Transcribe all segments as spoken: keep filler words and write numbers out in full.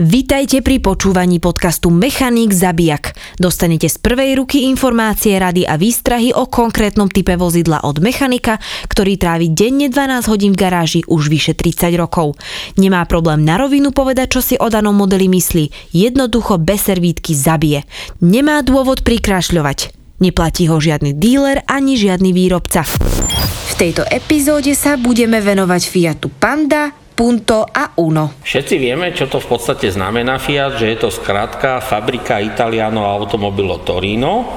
Vitajte pri počúvaní podcastu Mechanik Zabijak. Dostanete z prvej ruky informácie, rady a výstrahy o konkrétnom type vozidla od mechanika, ktorý trávi denne dvanásť hodín v garáži už vyše tridsať rokov. Nemá problém na rovinu povedať, čo si o danom modeli myslí. Jednoducho bez servítky zabije. Nemá dôvod prikrášľovať. Neplatí ho žiadny dealer ani žiadny výrobca. V tejto epizóde sa budeme venovať Fiatu Panda, Punto a Uno. Všetci vieme, čo to v podstate znamená Fiat, že je to skrátka Fabrica Italiano Automobilo Torino,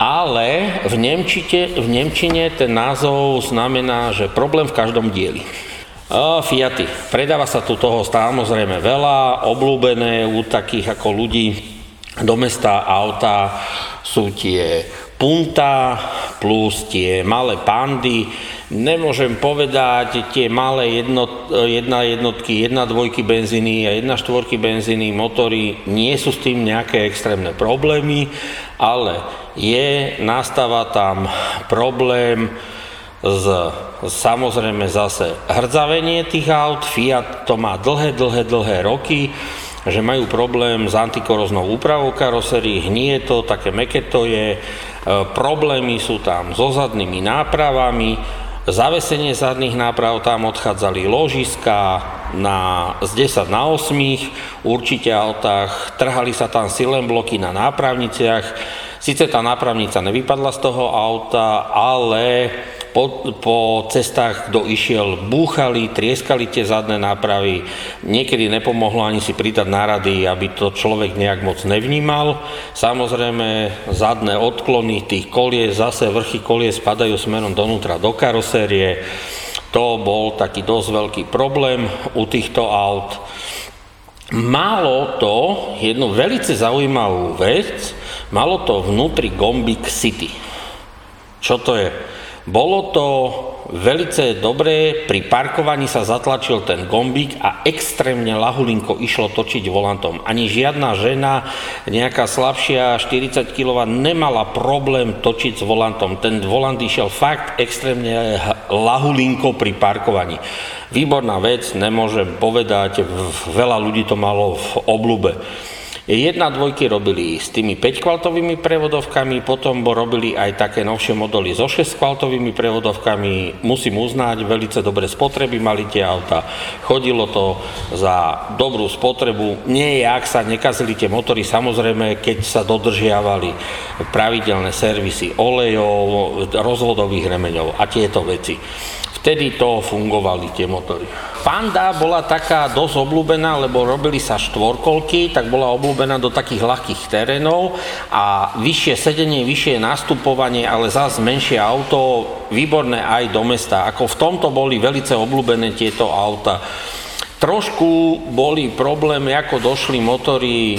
ale v nemčine, v nemčine ten názov znamená, že problém v každom dieli. Fiaty. Predáva sa tu toho samozrejme veľa, obľúbené u takých ako ľudí do mesta auta sú tie Punta plus tie malé Pandy. Nemôžem povedať, tie malé jednot, jedna jednotky, jedna dvojky benzíny a jedna štvorky benzíny, motory, nie sú s tým nejaké extrémne problémy, ale je, nastáva tam problém z, samozrejme zase hrdzavenie tých aut. Fiat to má dlhé, dlhé, dlhé roky, že majú problém s antikoroznou úpravou karoserí, hnie to, také mäkké to je, e, problémy sú tam so zadnými nápravami, zavesenie zadných náprav, tam odchádzali ložiska na, z desať na osem, určite autách, trhali sa tam silen bloky na nápravniciach, síce tá nápravnica nevypadla z toho auta, ale Po, po cestách, kto išiel, búchali, trieskali tie zadné nápravy. Niekedy nepomohlo ani si pridať nárady, aby to človek nejak moc nevnímal. Samozrejme, zadné odklony tých kolies, zase vrchy kolies spadajú smerom donútra do karosérie. To bol taký dosť veľký problém u týchto aut. Malo to jednu veľmi zaujímavú vec, malo to vnútri Gombik City. Čo to je? Bolo to veľmi dobré, pri parkovaní sa zatlačil ten gombík a extrémne lahulinko išlo točiť volantom. Ani žiadna žena, nejaká slabšia štyridsať kilogramov, nemala problém točiť s volantom. Ten volant išiel fakt extrémne lahulinko pri parkovaní. Výborná vec, nemôžem povedať, veľa ľudí to malo v obľúbe. Jedna dvojky robili s tými päť kvaltovými prevodovkami, potom robili aj také novšie modely so šesť kvaltovými prevodovkami. Musím uznať, veľmi dobré spotreby mali tie auta. Chodilo to za dobrú spotrebu. Nie je, ak sa nekazili tie motory, samozrejme, keď sa dodržiavali pravidelné servisy olejov, rozvodových remeňov a tieto veci. Vtedy to fungovali tie motory. Panda bola taká dosť obľúbená, lebo robili sa štvorkolky, tak bola obľúbená do takých ľahkých terénov a vyššie sedenie, vyššie nastupovanie, ale zás menšie auto, výborné aj do mesta. Ako v tomto boli veľmi obľúbené tieto auta. Trošku boli problémy, ako došli motory, e,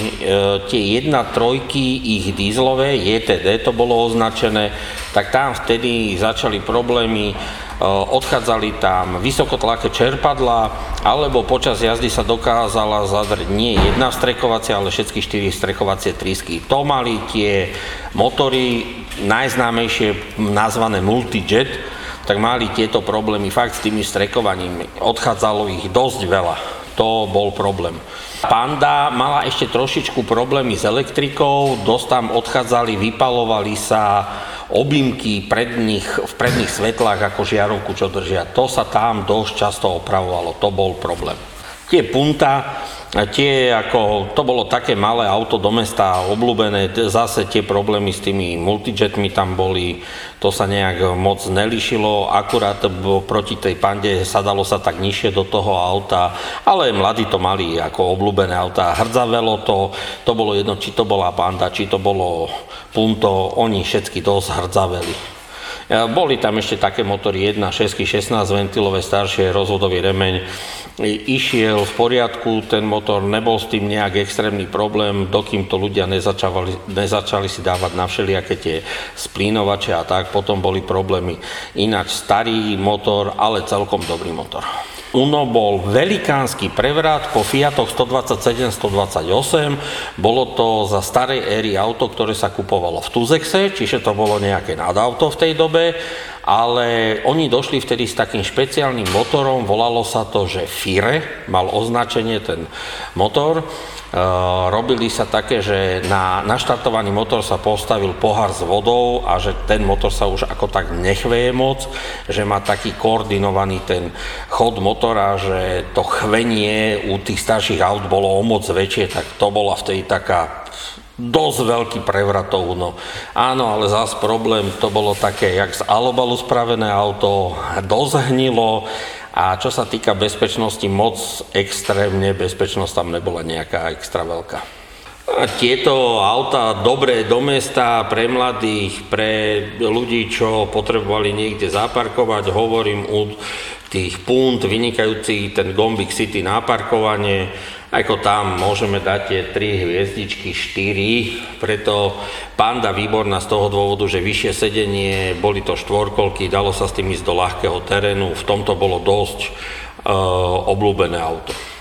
tie jedna trojky, ich dízlové, J T D to bolo označené, tak tam vtedy začali problémy, e, odchádzali tam vysokotlaké čerpadlá, alebo počas jazdy sa dokázala zadrieť nie jedna strekovacia, ale všetky štyri strekovacie trysky. To mali tie motory, najznámejšie nazvané Multijet, tak mali tieto problémy fakt s tými strekovaním. Odchádzalo ich dosť veľa. To bol problém. Panda mala ešte trošičku problémy s elektrikou, dosť tam odchádzali, vypalovali sa objímky predných, v predných svetlách, ako žiarovku, čo držia. To sa tam dosť často opravovalo. To bol problém. Tie Punta, tie ako, to bolo také malé auto do mesta, obľúbené, zase tie problémy s tými multijetmi tam boli, to sa nejak moc nelišilo, akurát proti tej Pande sadalo sa tak nižšie do toho auta, ale mladí to mali ako obľúbené auta, hrdzavelo to, to bolo jedno, či to bola Panda, či to bolo Punto, oni všetky dosť hrdzaveli. Boli tam ešte také motory jedna šesť šestnásť ventilové staršie, rozvodový remeň išiel v poriadku, ten motor nebol s tým nejak extrémny problém, dokým to ľudia nezačali, nezačali si dávať na všelijaké tie splínovače a tak, potom boli problémy. Ináč starý motor, ale celkom dobrý motor. UNO bol velikánsky prevrat po Fiatoch stodvadsaťsedem, stodvadsaťosem. Bolo to za starej éry auto, ktoré sa kupovalo v Tuzexe, čiže to bolo nejaké nadauto v tej dobe, ale oni došli vtedy s takým špeciálnym motorom, volalo sa to, že FIRE, mal označenie ten motor. Robili sa také, že na naštartovaný motor sa postavil pohár s vodou a že ten motor sa už ako tak nechveje moc, že má taký koordinovaný ten chod motora, že to chvenie u tých starších aut bolo o moc väčšie, tak to bola vtedy taká dosť veľký prevratov, no. Áno, ale zás problém, to bolo také, jak z alobalu spravené auto, dosť hnilo a čo sa týka bezpečnosti, moc extrémne bezpečnosť tam nebola nejaká extra veľká. Tieto auta dobré do mesta, pre mladých, pre ľudí, čo potrebovali niekde zaparkovať, hovorím u tých punt, vynikajúci ten Gombik City na parkovanie, ako tam môžeme dať tie tri hviezdičky, štyri, preto Panda výborná z toho dôvodu, že vyššie sedenie, boli to štvorkolky, dalo sa s tým ísť do ľahkého terénu, v tomto bolo dosť e, obľúbené auto.